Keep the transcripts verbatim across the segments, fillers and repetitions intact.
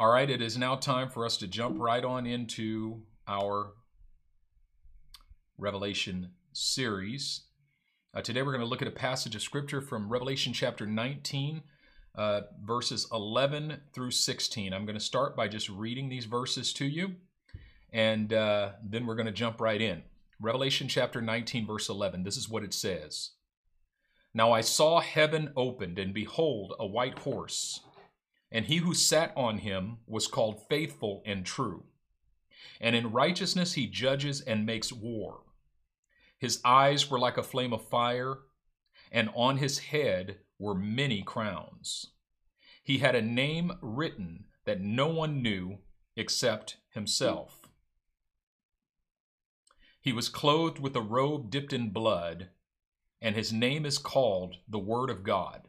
All right, it is now time for us to jump right on into our Revelation series. Uh, today we're going to look at a passage of Scripture from Revelation chapter nineteen, uh, verses eleven through sixteen. I'm going to start by just reading these verses to you, and uh, then we're going to jump right in. Revelation chapter nineteen, verse eleven, this is what it says. Now I saw heaven opened, and behold, a white horse. And he who sat on him was called Faithful and True. And in righteousness he judges and makes war. His eyes were like a flame of fire, and on his head were many crowns. He had a name written that no one knew except himself. He was clothed with a robe dipped in blood, and his name is called the Word of God.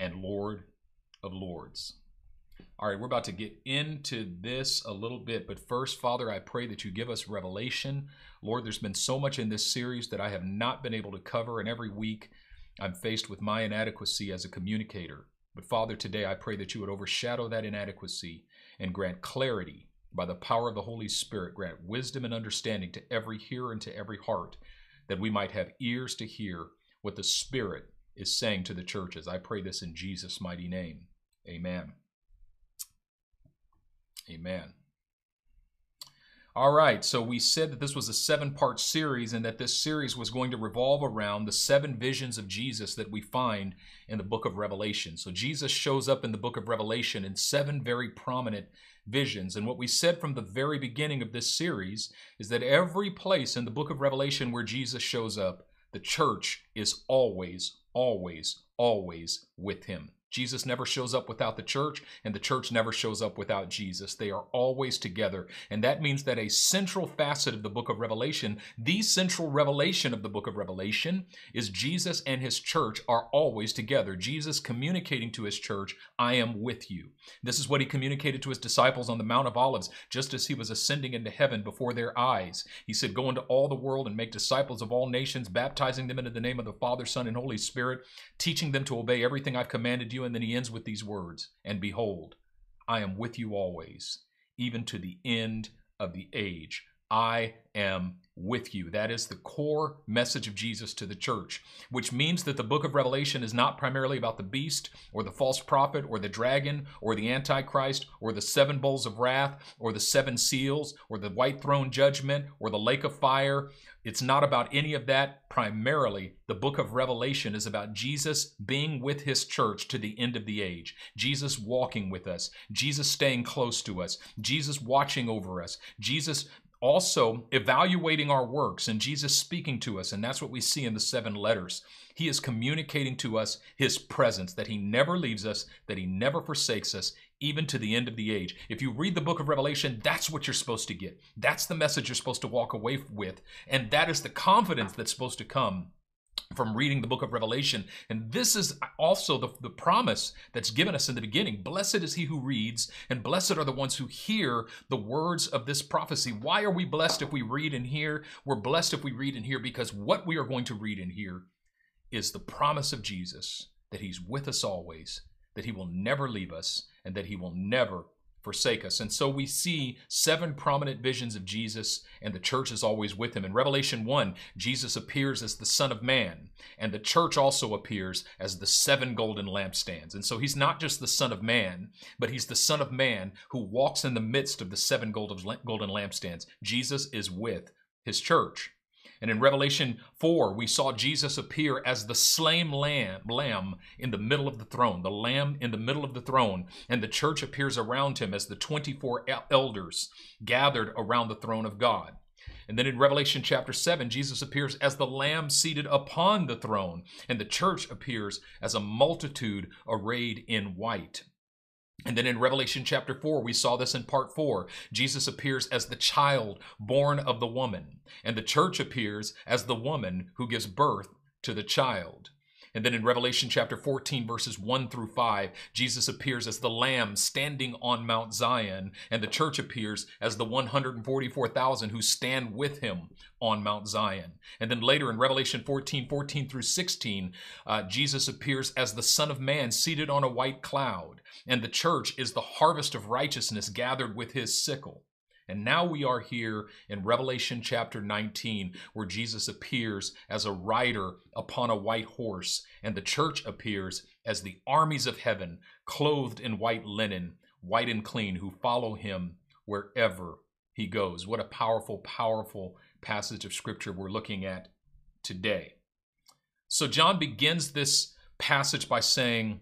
and Lord of Lords. All right, we're about to get into this a little bit, but first, Father, I pray that you give us revelation. Lord, there's been so much in this series that I have not been able to cover, and every week I'm faced with my inadequacy as a communicator. But Father, today I pray that you would overshadow that inadequacy and grant clarity by the power of the Holy Spirit. Grant wisdom and understanding to every hearer and to every heart, that we might have ears to hear what the Spirit is saying to the churches. I pray this in Jesus' mighty name. Amen. Amen. All right, so we said that this was a seven-part series, and that this series was going to revolve around the seven visions of Jesus that we find in the book of Revelation. So Jesus shows up in the book of Revelation in seven very prominent visions. And what we said from the very beginning of this series is that every place in the book of Revelation where Jesus shows up, the church is always, always, always with him. Jesus never shows up without the church, and the church never shows up without Jesus. They are always together. And that means that a central facet of the book of Revelation, the central revelation of the book of Revelation, is Jesus and his church are always together. Jesus communicating to his church, I am with you. This is what he communicated to his disciples on the Mount of Olives, just as he was ascending into heaven before their eyes. He said, go into all the world and make disciples of all nations, baptizing them into the name of the Father, Son, and Holy Spirit, teaching them to obey everything I've commanded you. And then he ends with these words, and behold, I am with you always, even to the end of the age. I am with you. That is the core message of Jesus to the church, which means that the book of Revelation is not primarily about the beast or the false prophet or the dragon or the Antichrist or the seven bowls of wrath or the seven seals or the white throne judgment or the lake of fire. It's not about any of that. Primarily, the book of Revelation is about Jesus being with his church to the end of the age, Jesus walking with us, Jesus staying close to us, Jesus watching over us, Jesus also evaluating our works, and Jesus speaking to us. And that's what we see in the seven letters. He is communicating to us his presence, that he never leaves us, that he never forsakes us, even to the end of the age. If you read the book of Revelation, that's what you're supposed to get. That's the message you're supposed to walk away with. And that is the confidence that's supposed to come from reading the book of Revelation. And this is also the, the promise that's given us in the beginning. Blessed is he who reads, and blessed are the ones who hear the words of this prophecy. Why are we blessed if we read and hear? We're blessed if we read and hear, because what we are going to read and hear is the promise of Jesus, that he's with us always, that he will never leave us, and that he will never forsake us. And so we see seven prominent visions of Jesus, and the church is always with him. In Revelation one, Jesus appears as the Son of Man, and the church also appears as the seven golden lampstands. And so he's not just the Son of Man, but he's the Son of Man who walks in the midst of the seven golden lampstands. Jesus is with his church. And in Revelation four, we saw Jesus appear as the slain lamb, lamb in the middle of the throne, the lamb in the middle of the throne, and the church appears around him as the twenty-four elders gathered around the throne of God. And then in Revelation chapter seven, Jesus appears as the lamb seated upon the throne, and the church appears as a multitude arrayed in white. And then in Revelation chapter four, we saw this in part four. Jesus appears as the child born of the woman, and the church appears as the woman who gives birth to the child. And then in Revelation chapter fourteen, verses one through five, Jesus appears as the Lamb standing on Mount Zion, and the church appears as the one hundred forty-four thousand who stand with him on Mount Zion. And then later in Revelation fourteen, fourteen through sixteen, uh, Jesus appears as the Son of Man seated on a white cloud, and the church is the harvest of righteousness gathered with his sickle. And now we are here in Revelation chapter nineteen, where Jesus appears as a rider upon a white horse, and the church appears as the armies of heaven, clothed in white linen, white and clean, who follow him wherever he goes. What a powerful, powerful passage of Scripture we're looking at today. So John begins this passage by saying,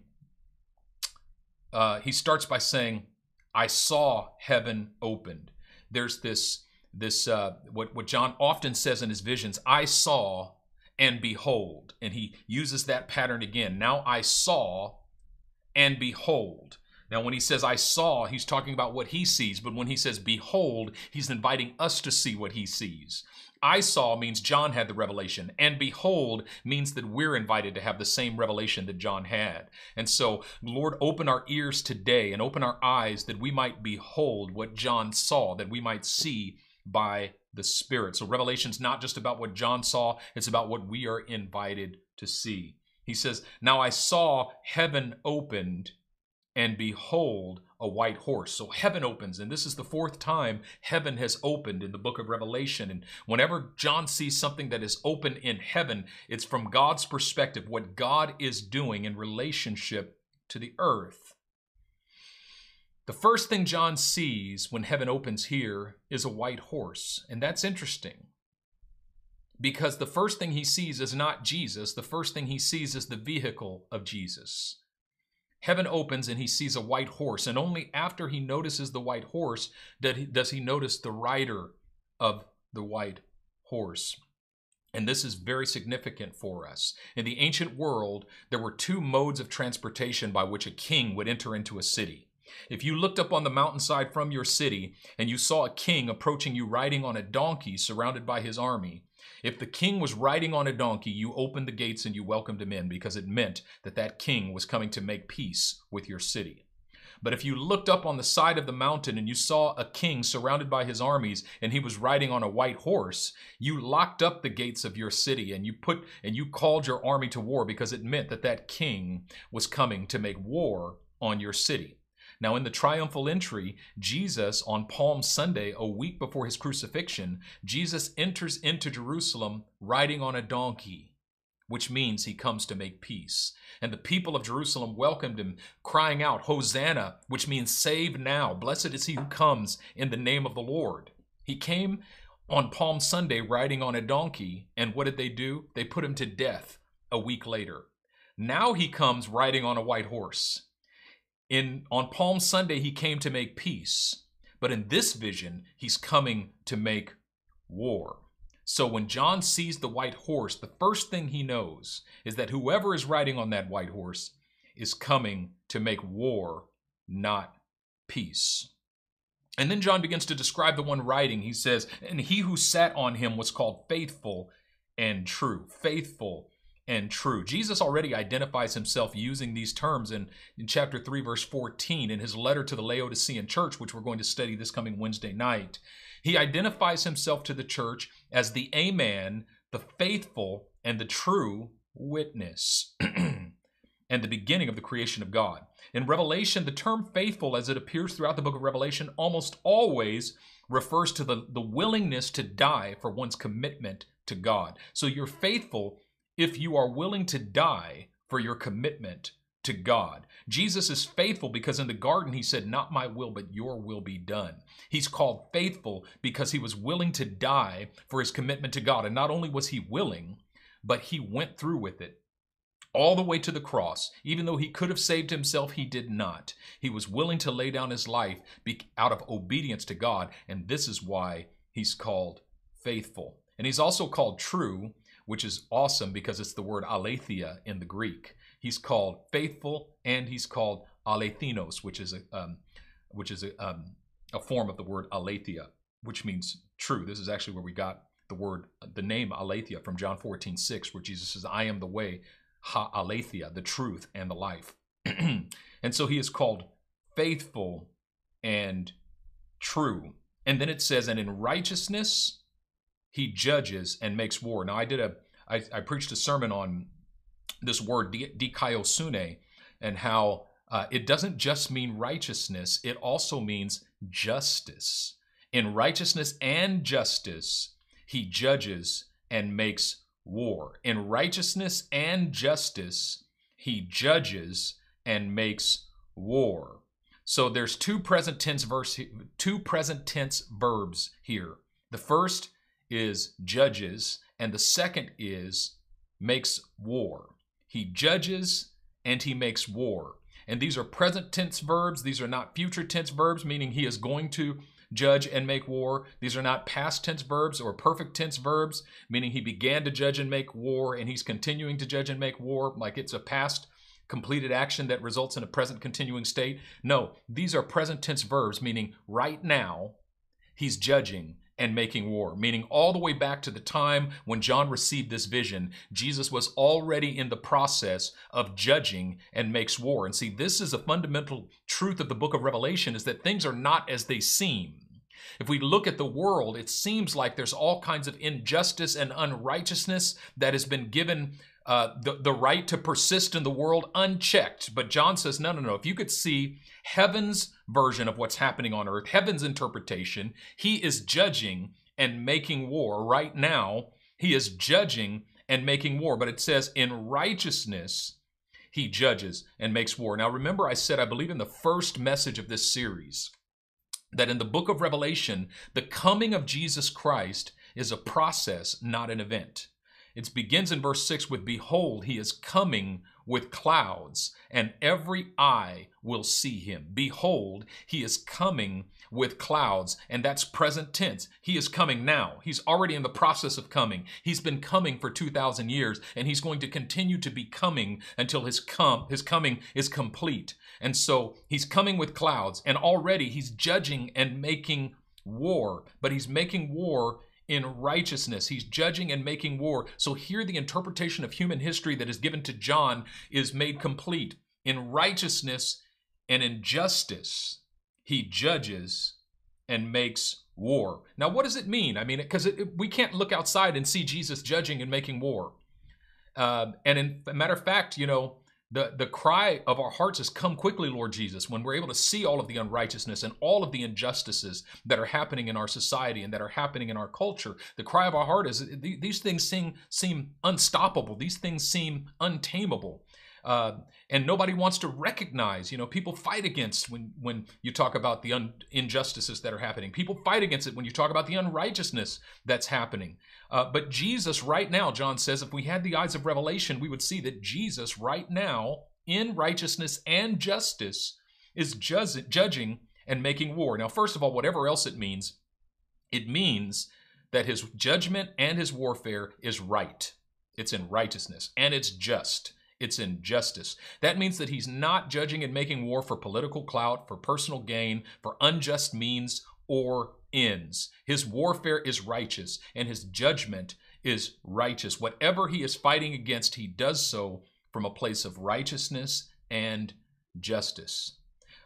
uh, he starts by saying, I saw heaven opened. There's this, this uh, what, what John often says in his visions, I saw and behold. And he uses that pattern again. Now I saw and behold. Now when he says I saw, he's talking about what he sees. But when he says behold, he's inviting us to see what he sees. I saw means John had the revelation, and behold means that we're invited to have the same revelation that John had. And so, Lord, open our ears today and open our eyes that we might behold what John saw, that we might see by the Spirit. So Revelation's not just about what John saw, it's about what we are invited to see. He says, now I saw heaven opened, and behold, a white horse. So heaven opens, and this is the fourth time heaven has opened in the book of Revelation. And whenever John sees something that is open in heaven, it's from God's perspective, what God is doing in relationship to the earth. The first thing John sees when heaven opens here is a white horse. And that's interesting, because the first thing he sees is not Jesus. The first thing he sees is the vehicle of Jesus. Heaven opens and he sees a white horse, and only after he notices the white horse does he notice the rider of the white horse. And this is very significant for us. In the ancient world, there were two modes of transportation by which a king would enter into a city. If you looked up on the mountainside from your city and you saw a king approaching you riding on a donkey surrounded by his army, if the king was riding on a donkey, you opened the gates and you welcomed him in, because it meant that that king was coming to make peace with your city. But if you looked up on the side of the mountain and you saw a king surrounded by his armies and he was riding on a white horse, you locked up the gates of your city and you put and you called your army to war, because it meant that that king was coming to make war on your city. Now, in the triumphal entry, Jesus, on Palm Sunday, a week before his crucifixion, Jesus enters into Jerusalem riding on a donkey, which means he comes to make peace. And the people of Jerusalem welcomed him, crying out, Hosanna, which means save now. Blessed is he who comes in the name of the Lord. He came on Palm Sunday riding on a donkey, and what did they do? They put him to death a week later. Now he comes riding on a white horse. In, on Palm Sunday, he came to make peace, but in this vision, he's coming to make war. So when John sees the white horse, the first thing he knows is that whoever is riding on that white horse is coming to make war, not peace. And then John begins to describe the one riding. He says, and he who sat on him was called Faithful and True. Faithful and true. Jesus already identifies himself using these terms in, in chapter three, verse fourteen, in his letter to the Laodicean church, which we're going to study this coming Wednesday night. He identifies himself to the church as the Amen, the faithful, and the true witness, and the beginning of the creation of God. In Revelation, the term faithful, as it appears throughout the book of Revelation, almost always refers to the, the willingness to die for one's commitment to God. So you're faithful if you are willing to die for your commitment to God. Jesus is faithful because in the garden he said, not my will, but your will be done. He's called faithful because he was willing to die for his commitment to God. And not only was he willing, but he went through with it all the way to the cross. Even though he could have saved himself, he did not. He was willing to lay down his life out of obedience to God. And this is why he's called faithful. And he's also called true, which is awesome because it's the word aletheia in the Greek. He's called faithful and he's called alethinos, which is a um, which is a, um, a form of the word aletheia, which means true. This is actually where we got the word, the name aletheia from John fourteen six, where Jesus says, "I am the way, ha aletheia, the truth and the life." And so he is called faithful and true. And then it says, and in righteousness he judges and makes war. Now I did a, I, I preached a sermon on this word dikaiosune and how uh, it doesn't just mean righteousness, it also means justice. In righteousness and justice, he judges and makes war. In righteousness and justice, he judges and makes war. So there's two present tense verse, two present tense verbs here. The first is judges, and the second is makes war. He judges and he makes war. And these are present tense verbs. These are not future tense verbs, meaning he is going to judge and make war. These are not past tense verbs or perfect tense verbs, meaning he began to judge and make war, and he's continuing to judge and make war, like it's a past completed action that results in a present continuing state. No, these are present tense verbs, meaning right now he's judging and making war, meaning all the way back to the time when John received this vision, Jesus was already in the process of judging and makes war. And see, this is a fundamental truth of the book of Revelation, is that things are not as they seem. If we look at the world, it seems like there's all kinds of injustice and unrighteousness that has been given uh, the, the right to persist in the world unchecked. But John says, no, no, no, if you could see heaven's version of what's happening on earth, heaven's interpretation, he is judging and making war. Right now, he is judging and making war. But it says, in righteousness, he judges and makes war. Now, remember I said, I believe in the first message of this series, that in the book of Revelation, the coming of Jesus Christ is a process, not an event. It begins in verse six with, behold, he is coming with clouds, and every eye will see him. Behold, he is coming with clouds, and that's present tense. He is coming now. He's already in the process of coming. He's been coming for two thousand years, and he's going to continue to be coming until his com- his coming is complete. And so he's coming with clouds, and already he's judging and making war, but he's making war in righteousness. He's judging and making war. So here the interpretation of human history that is given to John is made complete. In righteousness and in justice, he judges and makes war. Now, what does it mean? I mean, because we can't look outside and see Jesus judging and making war. Uh, and in a matter of fact, you know, The, the cry of our hearts is, come quickly, Lord Jesus, when we're able to see all of the unrighteousness and all of the injustices that are happening in our society and that are happening in our culture. The cry of our heart is, these things seem, seem unstoppable. These things seem untamable. Uh, and nobody wants to recognize, you know, people fight against when, when you talk about the un- injustices that are happening. People fight against it when you talk about the unrighteousness that's happening. Uh, but Jesus right now, John says, if we had the eyes of revelation, we would see that Jesus right now in righteousness and justice is ju- judging and making war. Now, first of all, whatever else it means, it means that his judgment and his warfare is right. It's in righteousness and it's just. It's injustice. That means that he's not judging and making war for political clout, for personal gain, for unjust means or ends. His warfare is righteous and his judgment is righteous. Whatever he is fighting against, he does so from a place of righteousness and justice.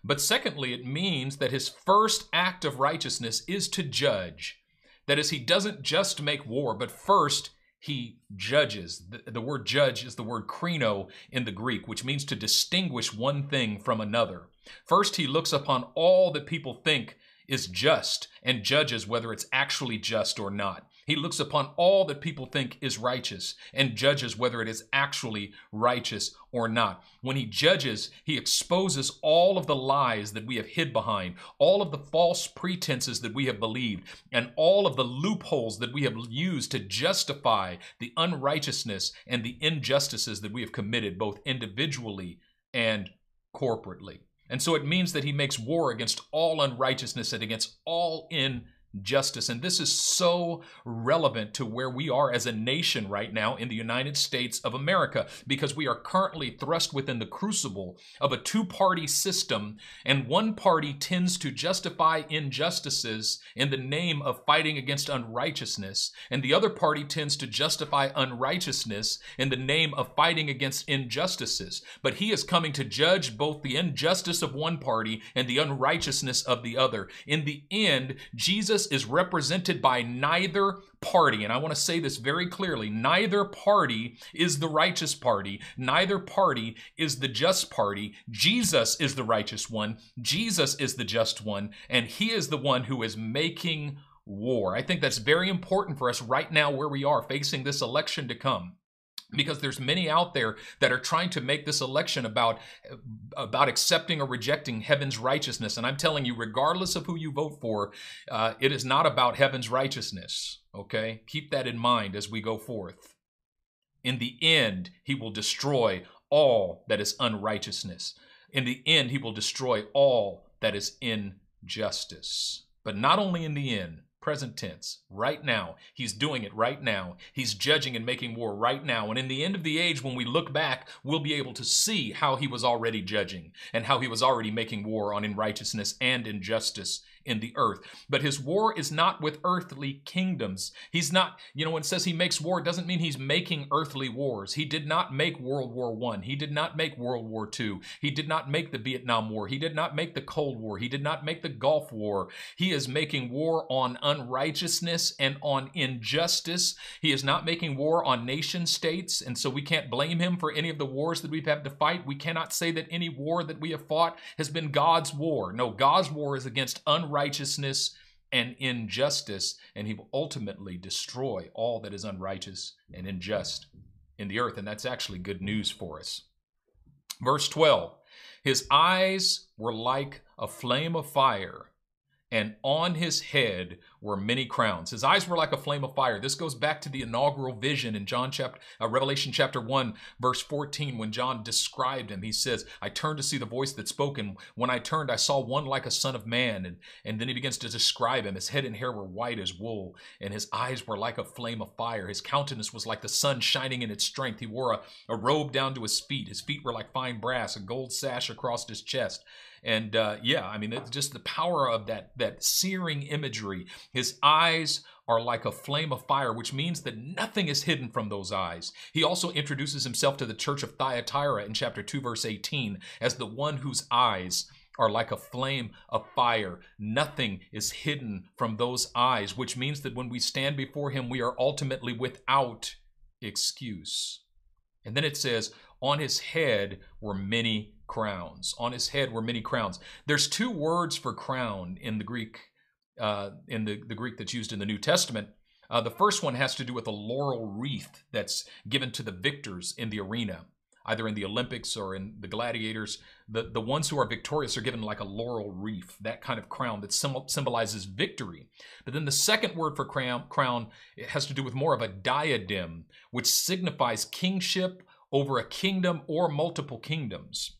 But secondly, it means that his first act of righteousness is to judge. That is, he doesn't just make war, but first he judges. The, the word judge is the word krino in the Greek, which means to distinguish one thing from another. First, he looks upon all that people think is just and judges whether it's actually just or not. He looks upon all that people think is righteous and judges whether it is actually righteous or not. When he judges, he exposes all of the lies that we have hid behind, all of the false pretenses that we have believed, and all of the loopholes that we have used to justify the unrighteousness and the injustices that we have committed both individually and corporately. And so it means that he makes war against all unrighteousness and against all injustice. justice. And this is so relevant to where we are as a nation right now in the United States of America, because we are currently thrust within the crucible of a two-party system, and one party tends to justify injustices in the name of fighting against unrighteousness, and the other party tends to justify unrighteousness in the name of fighting against injustices. But he is coming to judge both the injustice of one party and the unrighteousness of the other. In the end, Jesus is represented by neither party, and I want to say this very clearly. Neither party is the righteous party. Neither party is the just party. Jesus is the righteous one. Jesus is the just one, and he is the one who is making war. I think that's very important for us right now where we are facing this election to come, because there's many out there that are trying to make this election about, about accepting or rejecting heaven's righteousness. And I'm telling you, regardless of who you vote for, uh, it is not about heaven's righteousness, okay? Keep that in mind as we go forth. In the end, he will destroy all that is unrighteousness. In the end, he will destroy all that is injustice. But not only in the end, present tense, right now. He's doing it right now. He's judging and making war right now. And in the end of the age, when we look back, we'll be able to see how he was already judging and how he was already making war on unrighteousness and injustice in the earth. But his war is not with earthly kingdoms. He's not, you know, when it says he makes war, it doesn't mean he's making earthly wars. He did not make World War One. He did not make World War Two. He did not make the Vietnam War. He did not make the Cold War. He did not make the Gulf War. He is making war on unrighteousness. unrighteousness and on injustice. He is not making war on nation states, and so we can't blame him for any of the wars that we've had to fight. We cannot say that any war that we have fought has been God's war. No, God's war is against unrighteousness and injustice, and he will ultimately destroy all that is unrighteous and unjust in the earth, and that's actually good news for us. Verse twelve, his eyes were like a flame of fire, and on his head were many crowns. His eyes were like a flame of fire. This goes back to the inaugural vision in John chapter, uh, Revelation chapter one, verse fourteen, when John described him. He says, I turned to see the voice that spoke, and when I turned, I saw one like a son of man. And, and then he begins to describe him. His head and hair were white as wool, and his eyes were like a flame of fire. His countenance was like the sun shining in its strength. He wore a, a robe down to his feet. His feet were like fine brass, a gold sash across his chest. And uh, yeah, I mean, it's just the power of that, that searing imagery. His eyes are like a flame of fire, which means that nothing is hidden from those eyes. He also introduces himself to the church of Thyatira in chapter two, verse eighteen, as the one whose eyes are like a flame of fire. Nothing is hidden from those eyes, which means that when we stand before him, we are ultimately without excuse. And then it says, on his head were many crowns. On his head were many crowns. There's two words for crown in the Greek, uh, in the, the Greek that's used in the New Testament. Uh, the first one has to do with a laurel wreath that's given to the victors in the arena, either in the Olympics or in the gladiators. The, the ones who are victorious are given like a laurel wreath, that kind of crown that symbolizes victory. But then the second word for crown, crown it has to do with more of a diadem, which signifies kingship over a kingdom or multiple kingdoms.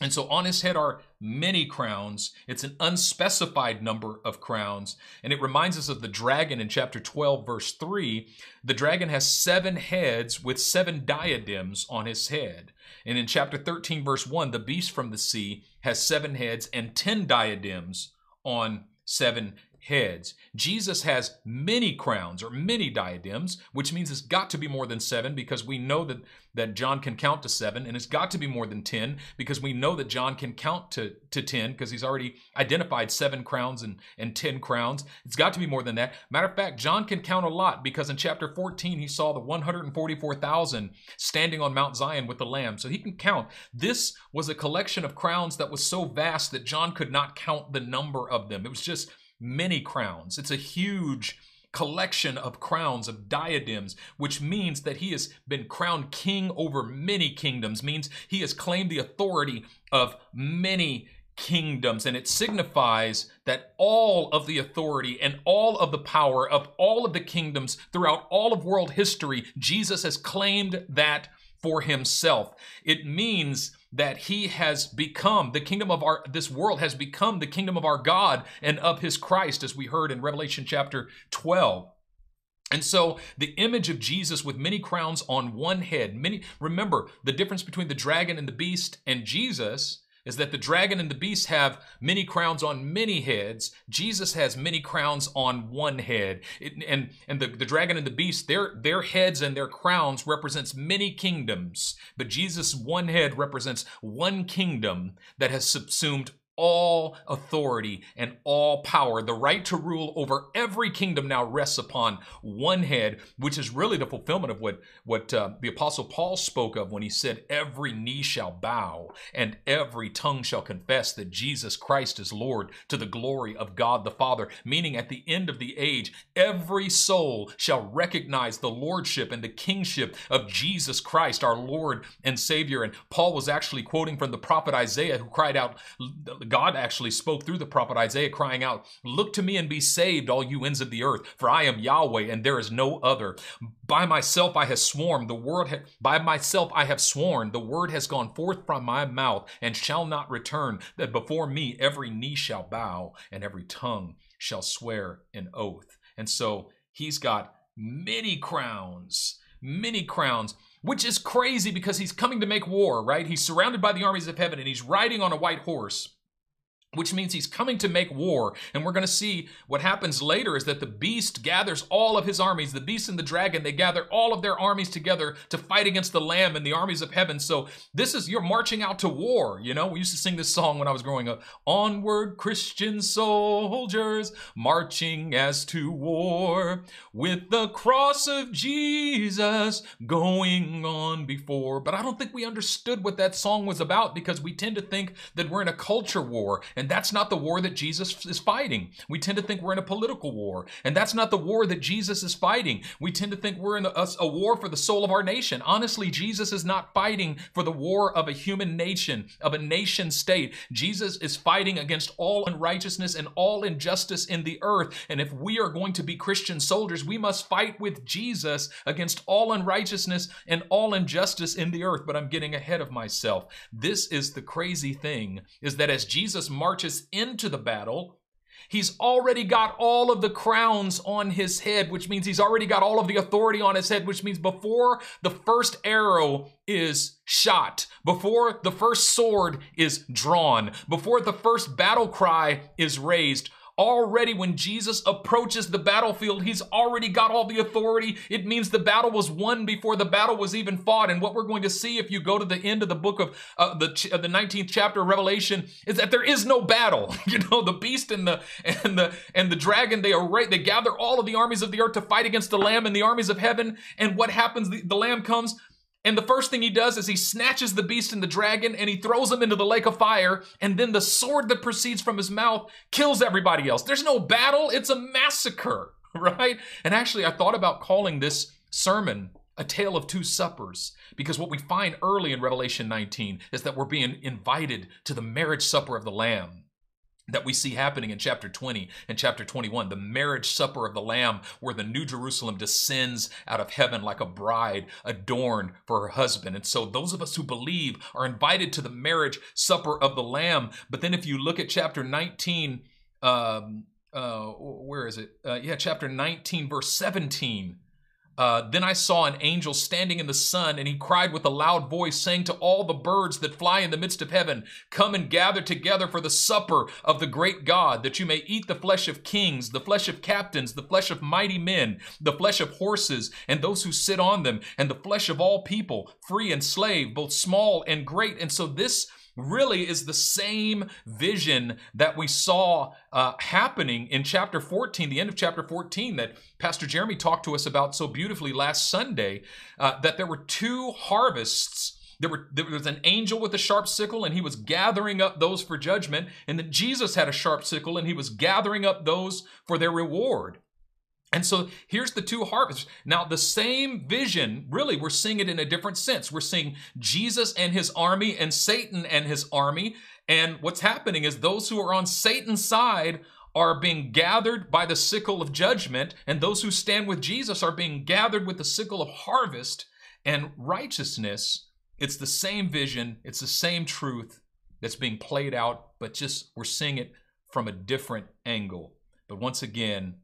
And so on his head are many crowns. It's an unspecified number of crowns. And it reminds us of the dragon in chapter twelve, verse three. The dragon has seven heads with seven diadems on his head. And in chapter thirteen, verse one, the beast from the sea has seven heads and ten diadems on seven heads. Jesus has many crowns or many diadems, which means it's got to be more than seven, because we know that, that John can count to seven, and it's got to be more than ten, because we know that John can count to, to ten, because he's already identified seven crowns and, and ten crowns. It's got to be more than that. Matter of fact, John can count a lot, because in chapter fourteen, he saw the one hundred forty-four thousand standing on Mount Zion with the Lamb, so he can count. This was a collection of crowns that was so vast that John could not count the number of them. It was just many crowns. It's a huge collection of crowns, of diadems, which means that he has been crowned king over many kingdoms, means he has claimed the authority of many kingdoms. And it signifies that all of the authority and all of the power of all of the kingdoms throughout all of world history, Jesus has claimed that for himself. It means that he has become the kingdom of our, this world has become the kingdom of our God and of his Christ, as we heard in Revelation chapter twelve. And so the image of Jesus with many crowns on one head, many, remember the difference between the dragon and the beast and Jesus is that the dragon and the beast have many crowns on many heads. Jesus has many crowns on one head. It, and and the, the dragon and the beast, their, their heads and their crowns represents many kingdoms. But Jesus' one head represents one kingdom that has subsumed all authority and all power. The right to rule over every kingdom now rests upon one head, which is really the fulfillment of what, what uh, the Apostle Paul spoke of when he said, every knee shall bow and every tongue shall confess that Jesus Christ is Lord to the glory of God the Father. Meaning at the end of the age, every soul shall recognize the lordship and the kingship of Jesus Christ, our Lord and Savior. And Paul was actually quoting from the prophet Isaiah, who cried out, God actually spoke through the prophet Isaiah, crying out, "Look to me and be saved, all you ends of the earth, for I am Yahweh and there is no other. By myself I have sworn, the word ha- by myself I have sworn, the word has gone forth from my mouth and shall not return, that before me every knee shall bow and every tongue shall swear an oath." And so he's got many crowns, many crowns. Which is crazy because he's coming to make war, right? He's surrounded by the armies of heaven and he's riding on a white horse, which means he's coming to make war. And we're going to see what happens later is that the beast gathers all of his armies. The beast and the dragon, they gather all of their armies together to fight against the Lamb and the armies of heaven. So this is, you're marching out to war, you know? We used to sing this song when I was growing up. Onward, Christian soldiers, marching as to war, with the cross of Jesus going on before. But I don't think we understood what that song was about because we tend to think that we're in a culture war. And that's not the war that Jesus is fighting. We tend to think we're in a political war. And that's not the war that Jesus is fighting. We tend to think we're in a, a war for the soul of our nation. Honestly, Jesus is not fighting for the war of a human nation, of a nation state. Jesus is fighting against all unrighteousness and all injustice in the earth. And if we are going to be Christian soldiers, we must fight with Jesus against all unrighteousness and all injustice in the earth. But I'm getting ahead of myself. This is the crazy thing, is that as Jesus marches into the battle, he's already got all of the crowns on his head, which means he's already got all of the authority on his head, which means before the first arrow is shot, before the first sword is drawn, before the first battle cry is raised, already when Jesus approaches the battlefield, he's already got all the authority. It means the battle was won before the battle was even fought. And what we're going to see if you go to the end of the book of uh, the ch- the nineteenth chapter of Revelation is that there is no battle. You know, the beast and the and the and the dragon, they are right. They gather all of the armies of the earth to fight against the Lamb and the armies of heaven. And what happens? The, the Lamb comes. And the first thing he does is he snatches the beast and the dragon and he throws them into the lake of fire. And then the sword that proceeds from his mouth kills everybody else. There's no battle. It's a massacre, right? And actually, I thought about calling this sermon A Tale of Two Suppers, because what we find early in Revelation nineteen is that we're being invited to the marriage supper of the Lamb that we see happening in chapter twenty and chapter twenty-one, the marriage supper of the Lamb, where the New Jerusalem descends out of heaven like a bride adorned for her husband. And so those of us who believe are invited to the marriage supper of the Lamb. But then if you look at chapter nineteen, um, uh, where is it? Uh, yeah, chapter nineteen, verse seventeen. Uh, then I saw an angel standing in the sun, and he cried with a loud voice, saying to all the birds that fly in the midst of heaven, "Come and gather together for the supper of the great God, that you may eat the flesh of kings, the flesh of captains, the flesh of mighty men, the flesh of horses, and those who sit on them, and the flesh of all people, free and slave, both small and great." And so this really is the same vision that we saw uh, happening in chapter fourteen, the end of chapter fourteen, that Pastor Jeremy talked to us about so beautifully last Sunday, uh, that there were two harvests. There, were, there was an angel with a sharp sickle, and he was gathering up those for judgment. And then Jesus had a sharp sickle, and he was gathering up those for their reward. And so here's the two harvests. Now, the same vision, really, we're seeing it in a different sense. We're seeing Jesus and his army and Satan and his army. And what's happening is those who are on Satan's side are being gathered by the sickle of judgment. And those who stand with Jesus are being gathered with the sickle of harvest and righteousness It's the same vision, it's the same truth that's being played out, but just we're seeing it from a different angle. But once again,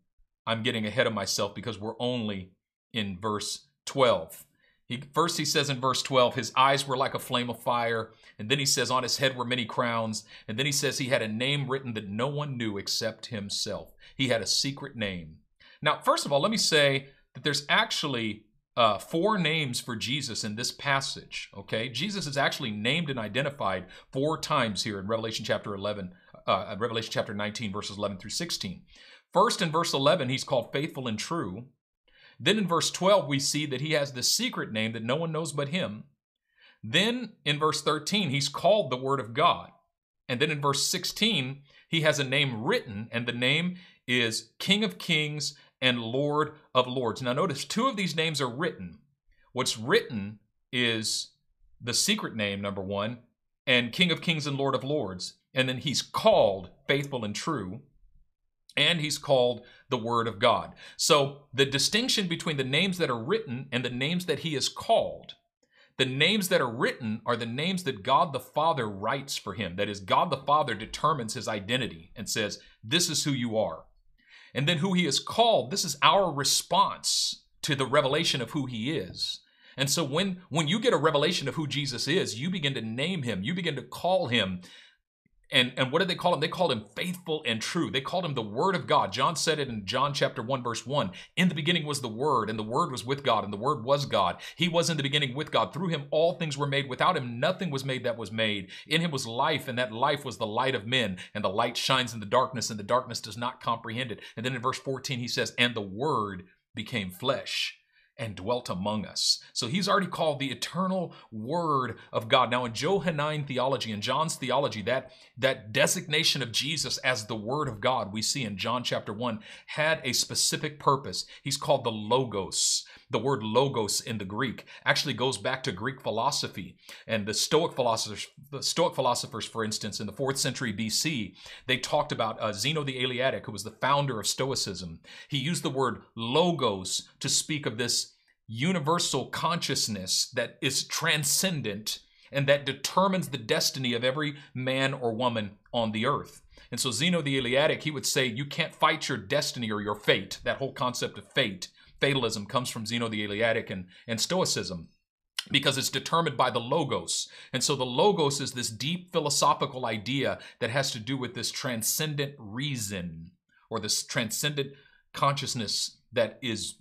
I'm getting ahead of myself because we're only in verse twelve. He, first he says in verse twelve, his eyes were like a flame of fire. And then he says on his head were many crowns. And then he says he had a name written that no one knew except himself. He had a secret name. Now, first of all, let me say that there's actually uh, four names for Jesus in this passage, okay? Jesus is actually named and identified four times here in Revelation chapter eleven, uh, Revelation chapter nineteen, verses eleven through sixteen. First, in verse eleven, he's called faithful and true. Then in verse twelve, we see that he has this secret name that no one knows but him. Then in verse thirteen, he's called the Word of God. And then in verse sixteen, he has a name written, and the name is King of Kings and Lord of Lords. Now notice, two of these names are written. What's written is the secret name, number one, and King of Kings and Lord of Lords. And then he's called faithful and true. And he's called the Word of God. So the distinction between the names that are written and the names that he is called, the names that are written are the names that God the Father writes for him. That is, God the Father determines his identity and says, this is who you are. And then who he is called, this is our response to the revelation of who he is. And so when, when you get a revelation of who Jesus is, you begin to name him, you begin to call him. And, and what did they call him? They called him faithful and true. They called him the Word of God. John said it in John chapter one, verse one. In the beginning was the Word, and the Word was with God, and the Word was God. He was in the beginning with God. Through him all things were made. Without him nothing was made that was made. In him was life, and that life was the light of men. And the light shines in the darkness, and the darkness does not comprehend it. And then in verse fourteen he says, and the Word became flesh and dwelt among us. So he's already called the eternal Word of God. Now in Johannine theology, in John's theology, that, that designation of Jesus as the Word of God we see in John chapter one had a specific purpose. He's called the Logos. The word logos in the Greek actually goes back to Greek philosophy. And the Stoic philosophers, the Stoic philosophers, for instance, in the fourth century B C, they talked about uh, Zeno the Eleatic, who was the founder of Stoicism. He used the word logos to speak of this universal consciousness that is transcendent and that determines the destiny of every man or woman on the earth. And so Zeno the Eleatic, he would say, you can't fight your destiny or your fate. That whole concept of fate, fatalism, comes from Zeno the Eleatic and, and Stoicism, because it's determined by the Logos. And so the Logos is this deep philosophical idea that has to do with this transcendent reason, or this transcendent consciousness that is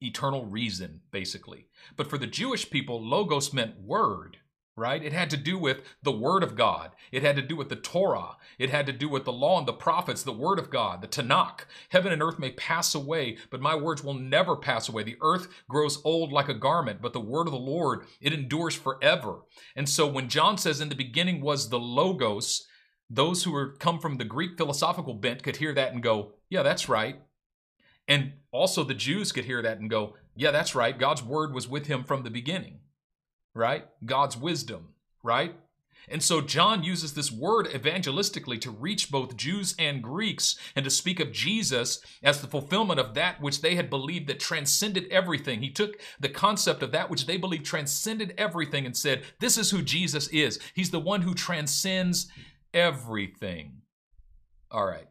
eternal reason, basically. But for the Jewish people, Logos meant word, right? It had to do with the Word of God. It had to do with the Torah. It had to do with the law and the prophets, the Word of God, the Tanakh. Heaven and earth may pass away, but my words will never pass away. The earth grows old like a garment, but the Word of the Lord, it endures forever. And so when John says, in the beginning was the Logos, those who are, come from the Greek philosophical bent could hear that and go, yeah, that's right. And also the Jews could hear that and go, yeah, that's right. God's Word was with him from the beginning. Right? God's wisdom, right? And so John uses this word evangelistically to reach both Jews and Greeks and to speak of Jesus as the fulfillment of that which they had believed that transcended everything. He took the concept of that which they believed transcended everything and said, this is who Jesus is. He's the one who transcends everything. All right.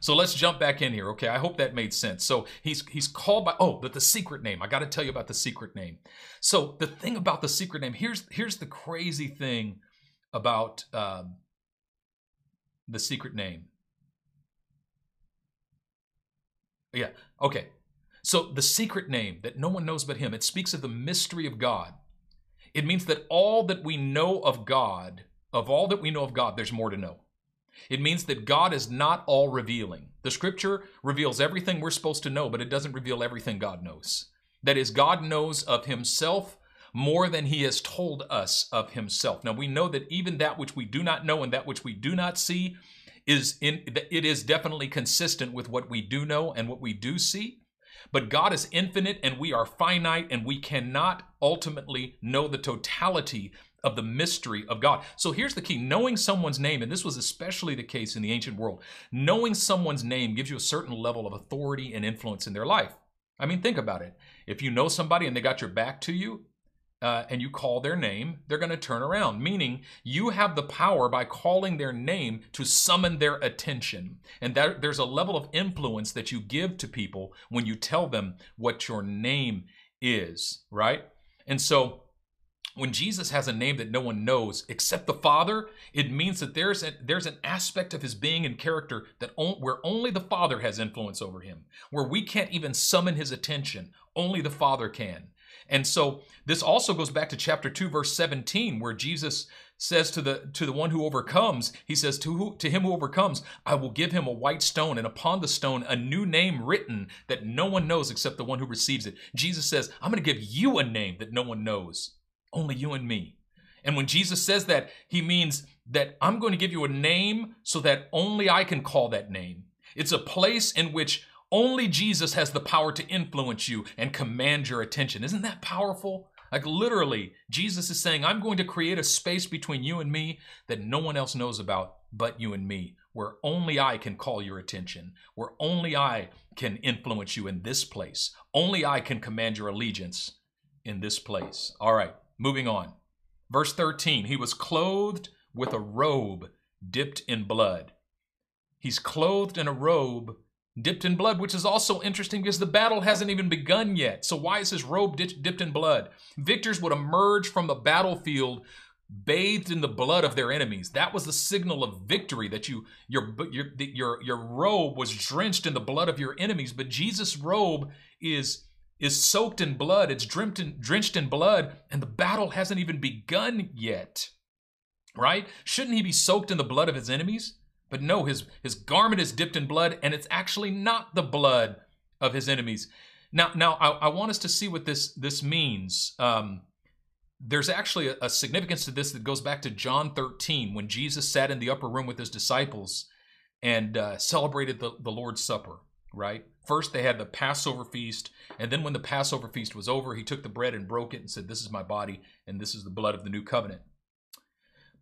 So let's jump back in here, okay? I hope that made sense. So he's he's called by, oh, but the secret name. I got to tell you about the secret name. So the thing about the secret name, here's, here's the crazy thing about um, the secret name. Yeah, okay. So the secret name that no one knows but him, it speaks of the mystery of God. It means that all that we know of God, of all that we know of God, there's more to know. It means that God is not all revealing. The scripture reveals everything we're supposed to know, but it doesn't reveal everything God knows. That is, God knows of himself more than he has told us of himself. Now, we know that even that which we do not know and that which we do not see, is in, it is definitely consistent with what we do know and what we do see. But God is infinite and we are finite, and we cannot ultimately know the totality of the mystery of God. So here's the key. Knowing someone's name, and this was especially the case in the ancient world, knowing someone's name gives you a certain level of authority and influence in their life. I mean, think about it. If you know somebody and they got your back to you, uh, and you call their name, they're going to turn around. Meaning you have the power by calling their name to summon their attention. And that, there's a level of influence that you give to people when you tell them what your name is, right? And so when Jesus has a name that no one knows except the Father, it means that there's a, there's an aspect of his being and character that on, where only the Father has influence over him, where we can't even summon his attention. Only the Father can. And so this also goes back to chapter two, verse seventeen, where Jesus says to the to the one who overcomes, he says, to, who, to him who overcomes, I will give him a white stone, and upon the stone a new name written that no one knows except the one who receives it. Jesus says, I'm going to give you a name that no one knows. Only you and me. And when Jesus says that, he means that I'm going to give you a name so that only I can call that name. It's a place in which only Jesus has the power to influence you and command your attention. Isn't that powerful? Like literally, Jesus is saying, I'm going to create a space between you and me that no one else knows about but you and me, where only I can call your attention, where only I can influence you in this place. Only I can command your allegiance in this place. All right. Moving on. Verse thirteen, he was clothed with a robe dipped in blood. He's clothed in a robe dipped in blood, which is also interesting because the battle hasn't even begun yet. So why is his robe di- dipped in blood? Victors would emerge from the battlefield bathed in the blood of their enemies. That was the signal of victory, that you your your your, your robe was drenched in the blood of your enemies. But Jesus' robe is is soaked in blood, it's drenched in, drenched in blood, and the battle hasn't even begun yet, right? Shouldn't he be soaked in the blood of his enemies? But no, his, his garment is dipped in blood, and it's actually not the blood of his enemies. Now, now I, I want us to see what this, this means. Um, there's actually a, a significance to this that goes back to John thirteen, when Jesus sat in the upper room with his disciples and uh, celebrated the, the Lord's Supper, right? First, they had the Passover feast, and then when the Passover feast was over, he took the bread and broke it and said, this is my body, and this is the blood of the new covenant.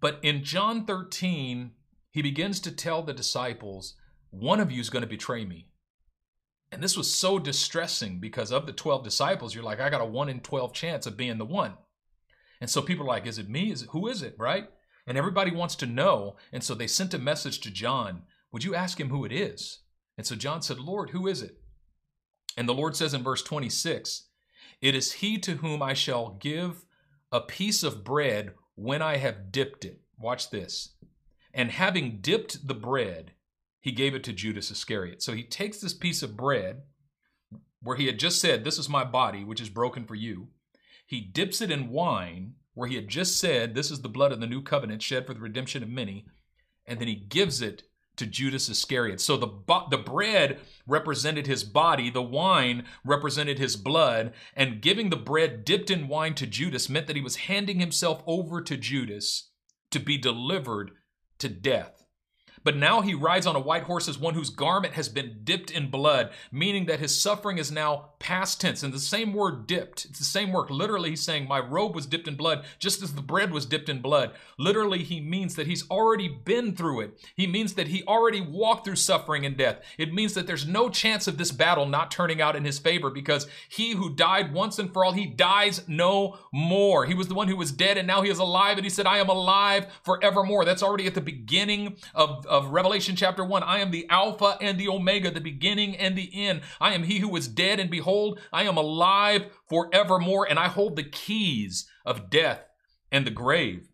But in John thirteen, he begins to tell the disciples, one of you is going to betray me. And this was so distressing because of the twelve disciples, you're like, I got a one in twelve chance of being the one. And so people are like, is it me? Is it, who is it, right? And everybody wants to know. And so they sent a message to John, would you ask him who it is? And so John said, Lord, who is it? And the Lord says in verse twenty-six, it is he to whom I shall give a piece of bread when I have dipped it. Watch this. And having dipped the bread, he gave it to Judas Iscariot. So he takes this piece of bread where he had just said, this is my body, which is broken for you. He dips it in wine where he had just said, this is the blood of the new covenant shed for the redemption of many. And then he gives it to Judas Iscariot. So the the bread represented his body, the wine represented his blood, and giving the bread dipped in wine to Judas meant that he was handing himself over to Judas to be delivered to death. But now he rides on a white horse as one whose garment has been dipped in blood, meaning that his suffering is now past tense. And the same word dipped, it's the same word. Literally, he's saying, my robe was dipped in blood, just as the bread was dipped in blood. Literally, he means that he's already been through it. He means that he already walked through suffering and death. It means that there's no chance of this battle not turning out in his favor because he who died once and for all, he dies no more. He was the one who was dead and now he is alive. And he said, I am alive forevermore. That's already at the beginning of of Revelation chapter one. I am the Alpha and the Omega, the beginning and the end. I am he who is dead, and behold, I am alive forevermore, and I hold the keys of death and the grave.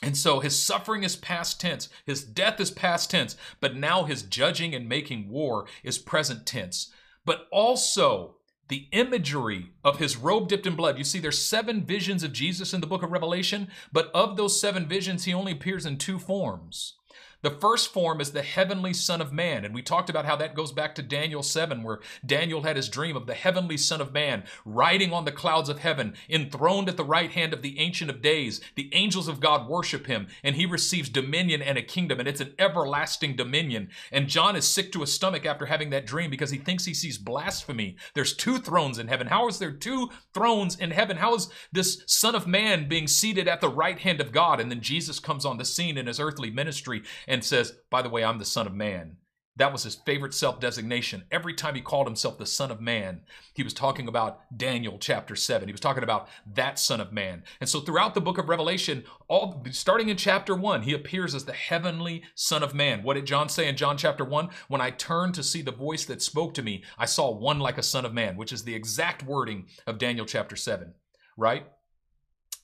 And so his suffering is past tense, his death is past tense, but now his judging and making war is present tense. But also the imagery of his robe dipped in blood. You see, there's seven visions of Jesus in the book of Revelation, but of those seven visions, he only appears in two forms. The first form is the heavenly Son of Man. And we talked about how that goes back to Daniel seven, where Daniel had his dream of the heavenly Son of Man riding on the clouds of heaven, enthroned at the right hand of the Ancient of Days. The angels of God worship him, and he receives dominion and a kingdom, and it's an everlasting dominion. And John is sick to his stomach after having that dream because he thinks he sees blasphemy. There's two thrones in heaven. How is there two thrones in heaven? How is this Son of Man being seated at the right hand of God? And then Jesus comes on the scene in his earthly ministry and says, by the way, I'm the Son of Man. That was his favorite self-designation. Every time he called himself the Son of Man, he was talking about Daniel chapter seven. He was talking about that Son of Man. And so throughout the book of Revelation, all starting in chapter one, he appears as the heavenly Son of Man. What did John say in John chapter one? When I turned to see the voice that spoke to me, I saw one like a Son of Man, which is the exact wording of Daniel chapter seven, right?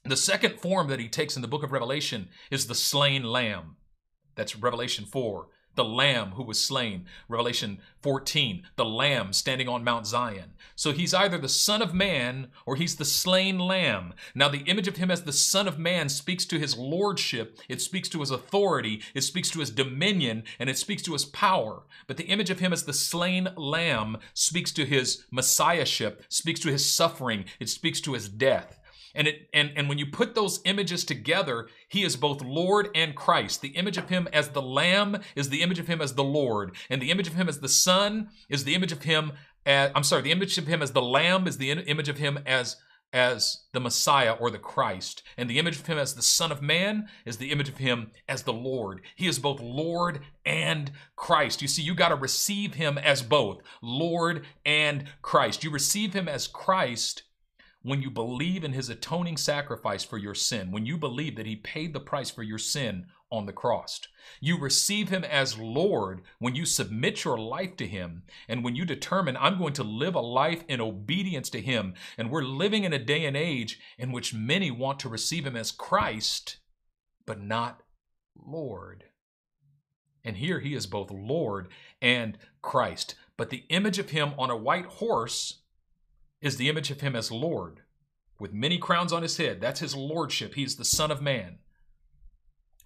The second form that he takes in the book of Revelation is the slain lamb. That's Revelation four. The lamb who was slain, Revelation fourteen, the lamb standing on Mount Zion. So he's either the Son of Man or he's the slain lamb. Now the image of him as the Son of Man speaks to his lordship, it speaks to his authority, it speaks to his dominion, and it speaks to his power. But the image of him as the slain lamb speaks to his messiahship, speaks to his suffering, it speaks to his death. And, it, and, and when you put those images together, he is both Lord and Christ. The image of him as the Lamb is the image of him as the Lord. And the image of him as the Son is the image of him as, I'm sorry, the image of him as the Lamb is the image of him as, as the Messiah or the Christ. And the image of him as the Son of Man is the image of him as the Lord. He is both Lord and Christ. You see, you got to receive him as both, Lord and Christ. You receive him as Christ when you believe in his atoning sacrifice for your sin, when you believe that he paid the price for your sin on the cross. You receive him as Lord when you submit your life to him and when you determine, I'm going to live a life in obedience to him. And we're living in a day and age in which many want to receive him as Christ, but not Lord. And here he is both Lord and Christ. But the image of him on a white horse is the image of him as Lord, with many crowns on his head. That's his lordship. He's the Son of Man.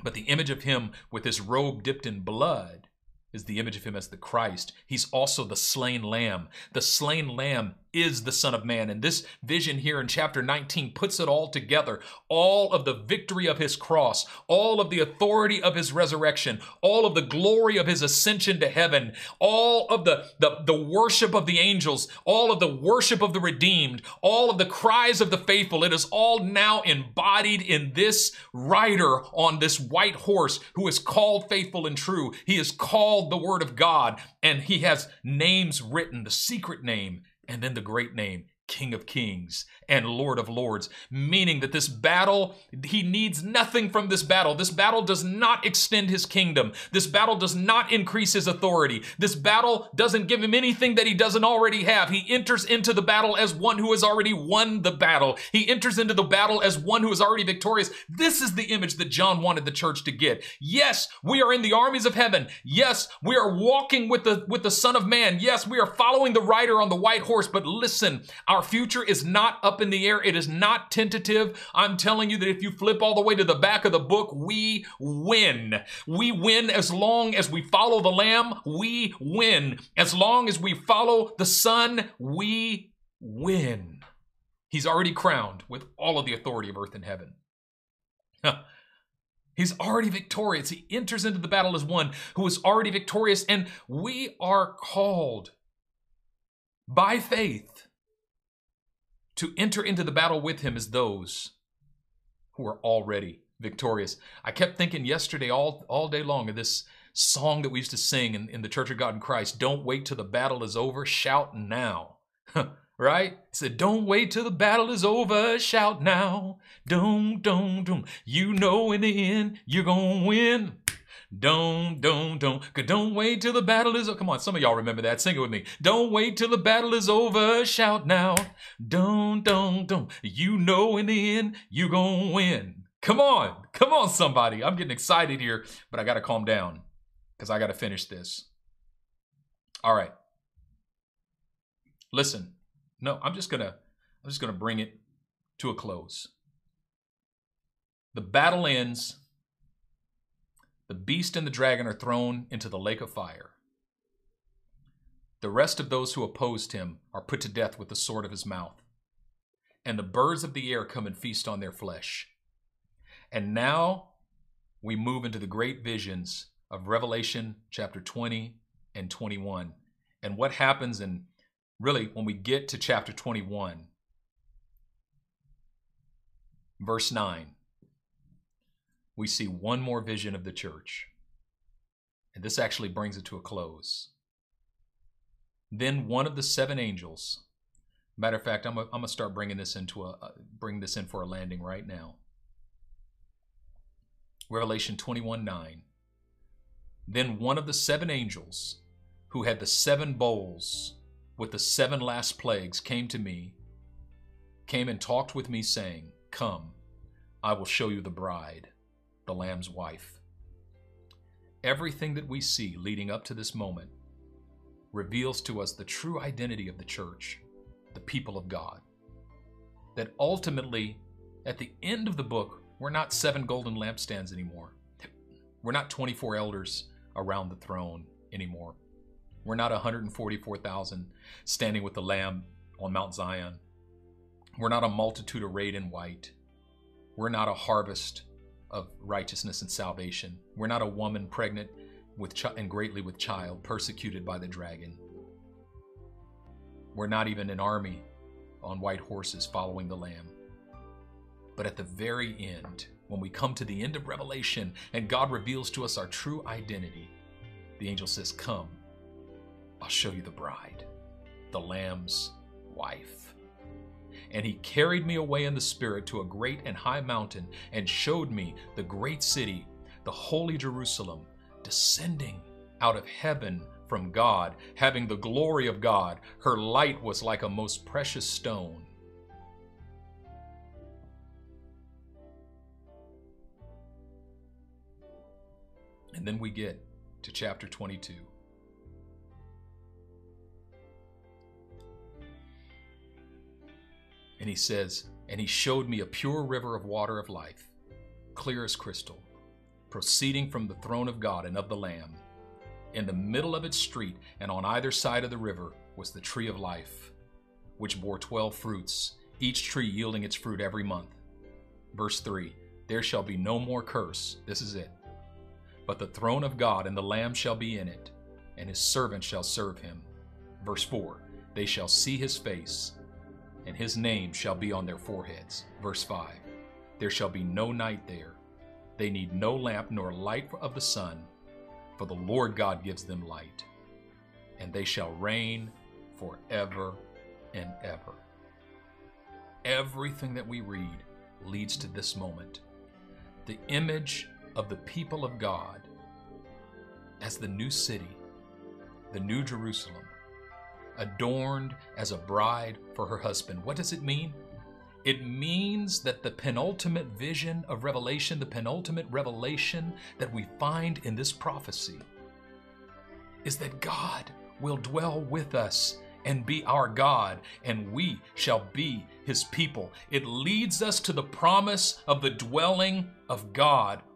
But the image of him with his robe dipped in blood is the image of him as the Christ. He's also the slain lamb. The slain lamb is the Son of Man. And this vision here in chapter nineteen puts it all together. All of the victory of his cross, all of the authority of his resurrection, all of the glory of his ascension to heaven, all of the, the, the worship of the angels, all of the worship of the redeemed, all of the cries of the faithful. It is all now embodied in this rider on this white horse who is called faithful and true. He is called the Word of God, and he has names written, the secret name, and then the great name, King of Kings and Lord of Lords, meaning that this battle, he needs nothing from this battle. This battle does not extend his kingdom. This battle does not increase his authority. This battle doesn't give him anything that he doesn't already have. He enters into the battle as one who has already won the battle. He enters into the battle as one who is already victorious. This is the image that John wanted the church to get. Yes, we are in the armies of heaven. Yes, we are walking with the, with the Son of Man. Yes, we are following the rider on the white horse, but listen, our future is not up in the air. It is not tentative. I'm telling you that if you flip all the way to the back of the book, we win. We win as long as we follow the Lamb. We win. As long as we follow the Son, we win. He's already crowned with all of the authority of earth and heaven. Huh. He's already victorious. He enters into the battle as one who is already victorious, and we are called by faith to enter into the battle with him as those who are already victorious. I kept thinking yesterday all, all day long of this song that we used to sing in, in the Church of God in Christ, don't wait till the battle is over, shout now. Right? It said, don't wait till the battle is over, shout now. Don't, don't, don't. You know in the end, you're gonna win. Don't, don't, don't, don't wait till the battle is over. Come on, some of y'all remember that. Sing it with me. Don't wait till the battle is over. Shout now. Don't, don't, don't. You know in the end, you're gonna win. Come on. Come on, somebody. I'm getting excited here, but I got to calm down because I got to finish this. All right. Listen. No, I'm just going to, I'm just going to bring it to a close. The battle ends. The beast and the dragon are thrown into the lake of fire. The rest of those who opposed him are put to death with the sword of his mouth. And the birds of the air come and feast on their flesh. And now we move into the great visions of Revelation chapter twenty and twenty-one. And what happens, and really when we get to chapter twenty-one, verse nine, we see one more vision of the church. And this actually brings it to a close. Then one of the seven angels, matter of fact, I'm going to start bringing this into a, uh, bring this in for a landing right now. Revelation twenty-one nine. Then one of the seven angels who had the seven bowls with the seven last plagues came to me, came and talked with me, saying, "Come, I will show you the bride, the Lamb's wife." Everything that we see leading up to this moment reveals to us the true identity of the church, the people of God. That ultimately, at the end of the book, we're not seven golden lampstands anymore. We're not twenty-four elders around the throne anymore. We're not one hundred forty-four thousand standing with the Lamb on Mount Zion. We're not a multitude arrayed in white. We're not a harvest of righteousness and salvation. We're not a woman pregnant with ch- and greatly with child, persecuted by the dragon. We're not even an army on white horses following the Lamb. But at the very end, when we come to the end of Revelation and God reveals to us our true identity, the angel says, "Come, I'll show you the bride, the Lamb's wife." And he carried me away in the Spirit to a great and high mountain and showed me the great city, the holy Jerusalem, descending out of heaven from God, having the glory of God. Her light was like a most precious stone, and then we get to chapter twenty-two. And he says, "And he showed me a pure river of water of life, clear as crystal, proceeding from the throne of God and of the Lamb. In the middle of its street and on either side of the river was the tree of life, which bore twelve fruits, each tree yielding its fruit every month." Verse three, "There shall be no more curse." This is it. "But the throne of God and the Lamb shall be in it, and his servants shall serve him." Verse four, "They shall see his face, and his name shall be on their foreheads." Verse five, "There shall be no night there. They need no lamp nor light of the sun, for the Lord God gives them light, and they shall reign forever and ever." Everything that we read leads to this moment. The image of the people of God as the new city, the new Jerusalem, adorned as a bride for her husband. What does it mean? It means that the penultimate vision of Revelation, the penultimate revelation that we find in this prophecy, is that God will dwell with us and be our God, and we shall be his people. It leads us to the promise of the dwelling of God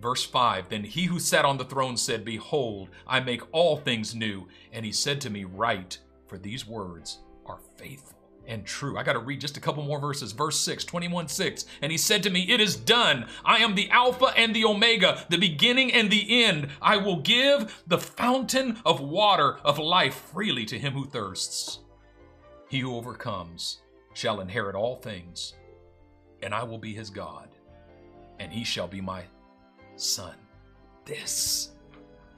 Verse five, "Then he who sat on the throne said, 'Behold, I make all things new.' And he said to me, 'Write, for these words are faithful and true.'" I got to read just a couple more verses. Verse six, twenty-one six. "And he said to me, 'It is done. I am the Alpha and the Omega, the beginning and the end. I will give the fountain of water of life freely to him who thirsts. He who overcomes shall inherit all things, and I will be his God, and he shall be my son.'" This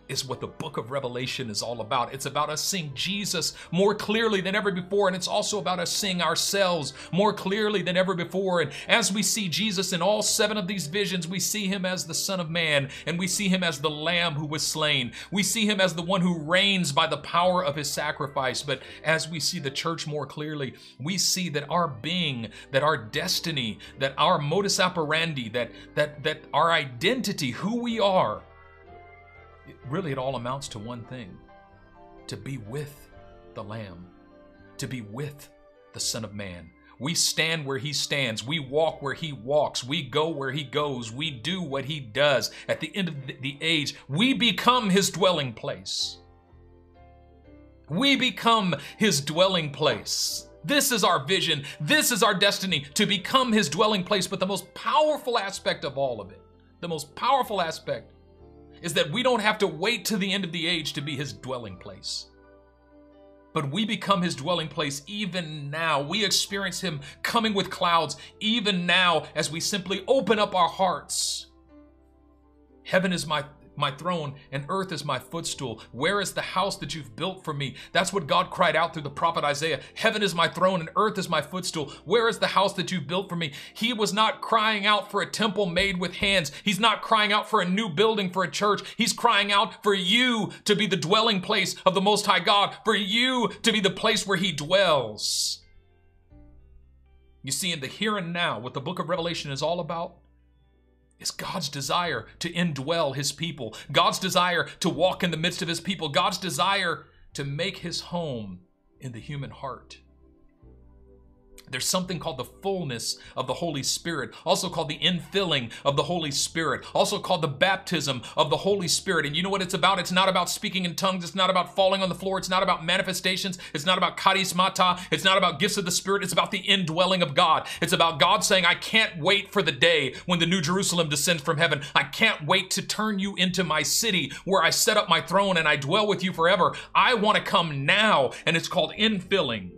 is what the book of Revelation is all about. It's about us seeing Jesus more clearly than ever before, and it's also about us seeing ourselves more clearly than ever before. And as we see Jesus in all seven of these visions, we see him as the Son of Man, and we see him as the Lamb who was slain. We see him as the one who reigns by the power of his sacrifice. But as we see the church more clearly, we see that our being, that our destiny, that our modus operandi, that that that our identity, who we are, It really, it all amounts to one thing: to be with the Lamb, to be with the Son of Man. We stand where he stands. We walk where he walks. We go where he goes. We do what he does. At the end of the age, we become his dwelling place. We become his dwelling place. This is our vision. This is our destiny, to become his dwelling place. But the most powerful aspect of all of it, the most powerful aspect is that we don't have to wait to the end of the age to be his dwelling place. But we become his dwelling place even now. We experience him coming with clouds even now as we simply open up our hearts. Heaven is my My throne and earth is my footstool. Where is the house that you've built for me? That's what God cried out through the prophet Isaiah. Heaven is my throne and earth is my footstool. Where is the house that you've built for me? He was not crying out for a temple made with hands. He's not crying out for a new building for a church. He's crying out for you to be the dwelling place of the Most High God, for you to be the place where he dwells. You see, in the here and now, what the book of Revelation is all about, it's God's desire to indwell his people, God's desire to walk in the midst of his people, God's desire to make his home in the human heart. There's something called the fullness of the Holy Spirit, also called the infilling of the Holy Spirit, also called the baptism of the Holy Spirit. And you know what it's about? It's not about speaking in tongues. It's not about falling on the floor. It's not about manifestations. It's not about charismata. It's not about gifts of the Spirit. It's about the indwelling of God. It's about God saying, I can't wait for the day when the New Jerusalem descends from heaven. I can't wait to turn you into my city where I set up my throne and I dwell with you forever. I want to come now. And it's called infilling.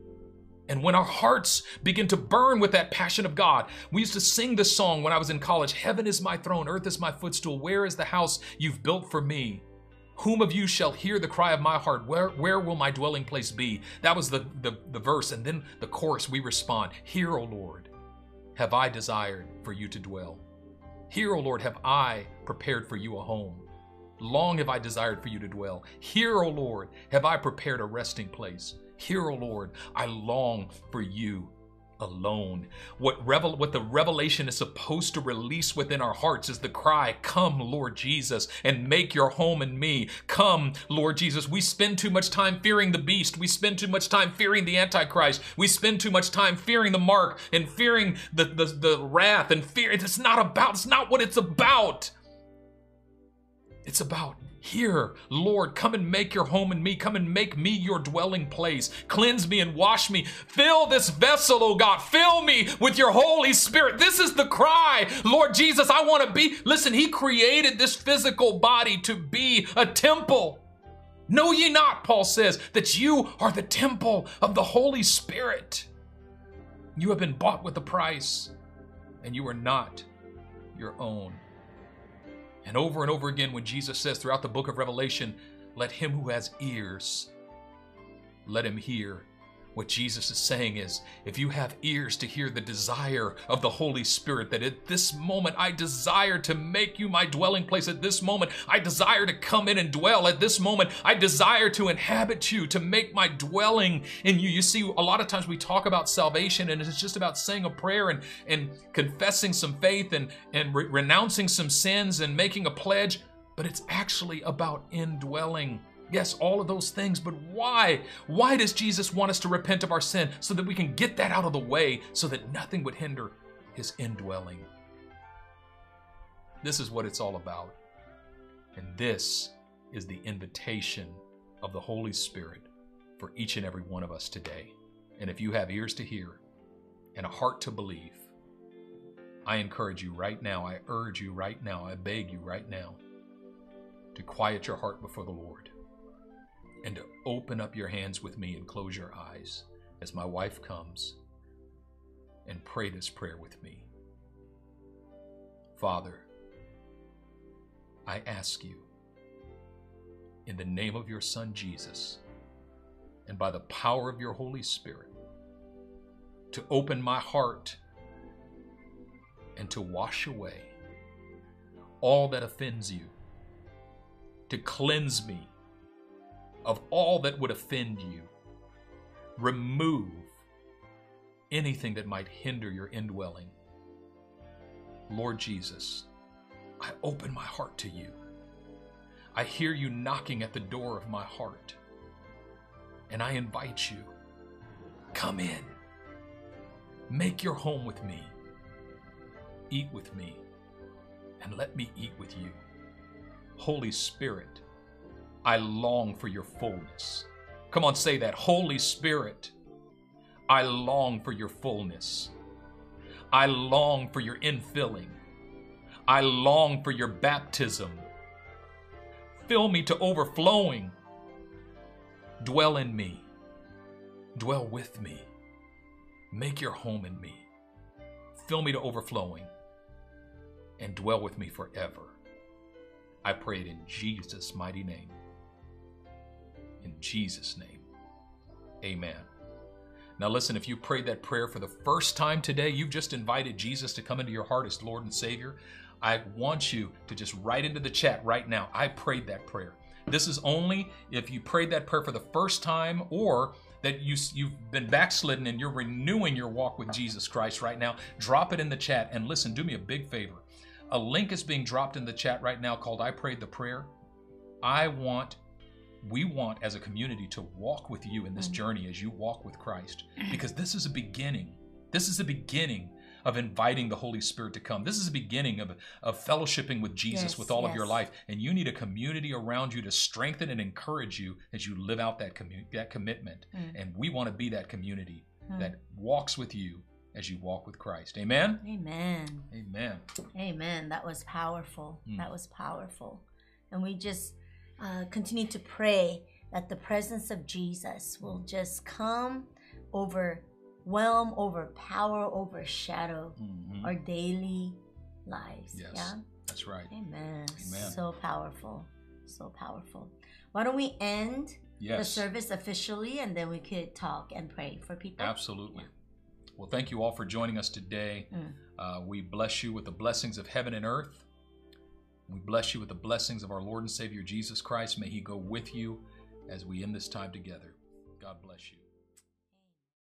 And when our hearts begin to burn with that passion of God, we used to sing this song when I was in college, heaven is my throne, earth is my footstool, where is the house you've built for me? Whom of you shall hear the cry of my heart? Where, where will my dwelling place be? That was the, the, the verse, and then the chorus, we respond, here, O Lord, have I desired for you to dwell. Here, O Lord, have I prepared for you a home. Long have I desired for you to dwell. Here, O Lord, have I prepared a resting place. Here, O Lord, I long for you alone. What, revel what the revelation is supposed to release within our hearts is the cry, come, Lord Jesus, and make your home in me. Come, Lord Jesus. We spend too much time fearing the beast. We spend too much time fearing the Antichrist. We spend too much time fearing the mark and fearing the, the, the wrath and fear. It's not about, it's not what it's about. It's about here, Lord, come and make your home in me. Come and make me your dwelling place. Cleanse me and wash me. Fill this vessel, oh God. Fill me with your Holy Spirit. This is the cry. Lord Jesus, I want to be. Listen, he created this physical body to be a temple. Know ye not, Paul says, that you are the temple of the Holy Spirit. You have been bought with a price, and you are not your own. And over and over again, when Jesus says throughout the book of Revelation, let him who has ears, let him hear. What Jesus is saying is, if you have ears to hear the desire of the Holy Spirit, that at this moment I desire to make you my dwelling place. At this moment, I desire to come in and dwell. At this moment, I desire to inhabit you, to make my dwelling in you. You see, a lot of times we talk about salvation and it's just about saying a prayer and, and confessing some faith and, and re- renouncing some sins and making a pledge, but it's actually about indwelling. Yes, all of those things, but why? Why does Jesus want us to repent of our sin? So that we can get that out of the way, so that nothing would hinder his indwelling. This is what it's all about. And this is the invitation of the Holy Spirit for each and every one of us today. And if you have ears to hear and a heart to believe, I encourage you right now, I urge you right now, I beg you right now to quiet your heart before the Lord. And to open up your hands with me and close your eyes as my wife comes and pray this prayer with me. Father, I ask you in the name of your Son Jesus and by the power of your Holy Spirit to open my heart and to wash away all that offends you, to cleanse me of all that would offend you. Remove anything that might hinder your indwelling. Lord Jesus, I open my heart to you. I hear you knocking at the door of my heart, and I invite you, come in, make your home with me, eat with me, and let me eat with you. Holy Spirit, I long for your fullness. Come on, say that. Holy Spirit, I long for your fullness. I long for your infilling. I long for your baptism. Fill me to overflowing. Dwell in me. Dwell with me. Make your home in me. Fill me to overflowing and dwell with me forever. I pray it in Jesus' mighty name. In Jesus' name, amen. Now listen, if you prayed that prayer for the first time today, you've just invited Jesus to come into your heart as Lord and Savior. I want you to just write into the chat right now, I prayed that prayer. This is only if you prayed that prayer for the first time, or that you, you've been backslidden and you're renewing your walk with Jesus Christ right now. Drop it in the chat, and listen, do me a big favor. A link is being dropped in the chat right now called I Prayed the Prayer. I want, we want as a community to walk with you in this journey as you walk with Christ, because this is a beginning. This is the beginning of inviting the Holy Spirit to come. This is the beginning of, of fellowshipping with Jesus yes, with all yes. of your life. And you need a community around you to strengthen and encourage you as you live out that, commu- that commitment. Mm. And we want to be that community mm. that walks with you as you walk with Christ. Amen? Amen. Amen. Amen. That was powerful. Mm. That was powerful. And we just uh, continue to pray that the presence of Jesus will mm. just come over Whelm, overpower, overshadow mm-hmm. our daily lives. Yes, yeah? That's right. Amen. Amen. So powerful. So powerful. Why don't we end yes. the service officially, and then we could talk and pray for people? Absolutely. Yeah. Well, thank you all for joining us today. Mm. Uh, we bless you with the blessings of heaven and earth. We bless you with the blessings of our Lord and Savior, Jesus Christ. May he go with you as we end this time together. God bless you.